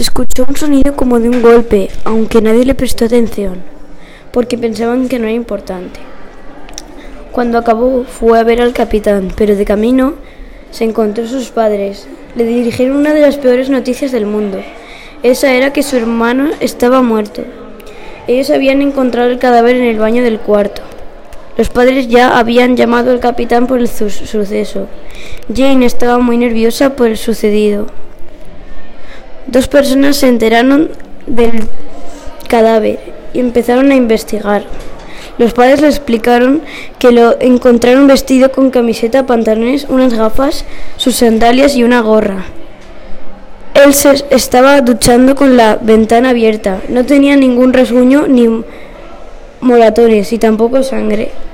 Se escuchó un sonido como de un golpe, aunque nadie le prestó atención, porque pensaban que no era importante. Cuando acabó, fue a ver al capitán, pero de camino se encontró a sus padres. Le dirigieron una de las peores noticias del mundo. Esa era que su hermano estaba muerto. Ellos habían encontrado el cadáver en el baño del cuarto. Los padres ya habían llamado al capitán por el suceso. Jane estaba muy nerviosa por el sucedido. Dos personas se enteraron del cadáver y empezaron a investigar. Los padres le explicaron que lo encontraron vestido con camiseta, pantalones, unas gafas, sus sandalias y una gorra. Él se estaba duchando con la ventana abierta. No tenía ningún rasguño ni moratones y tampoco sangre.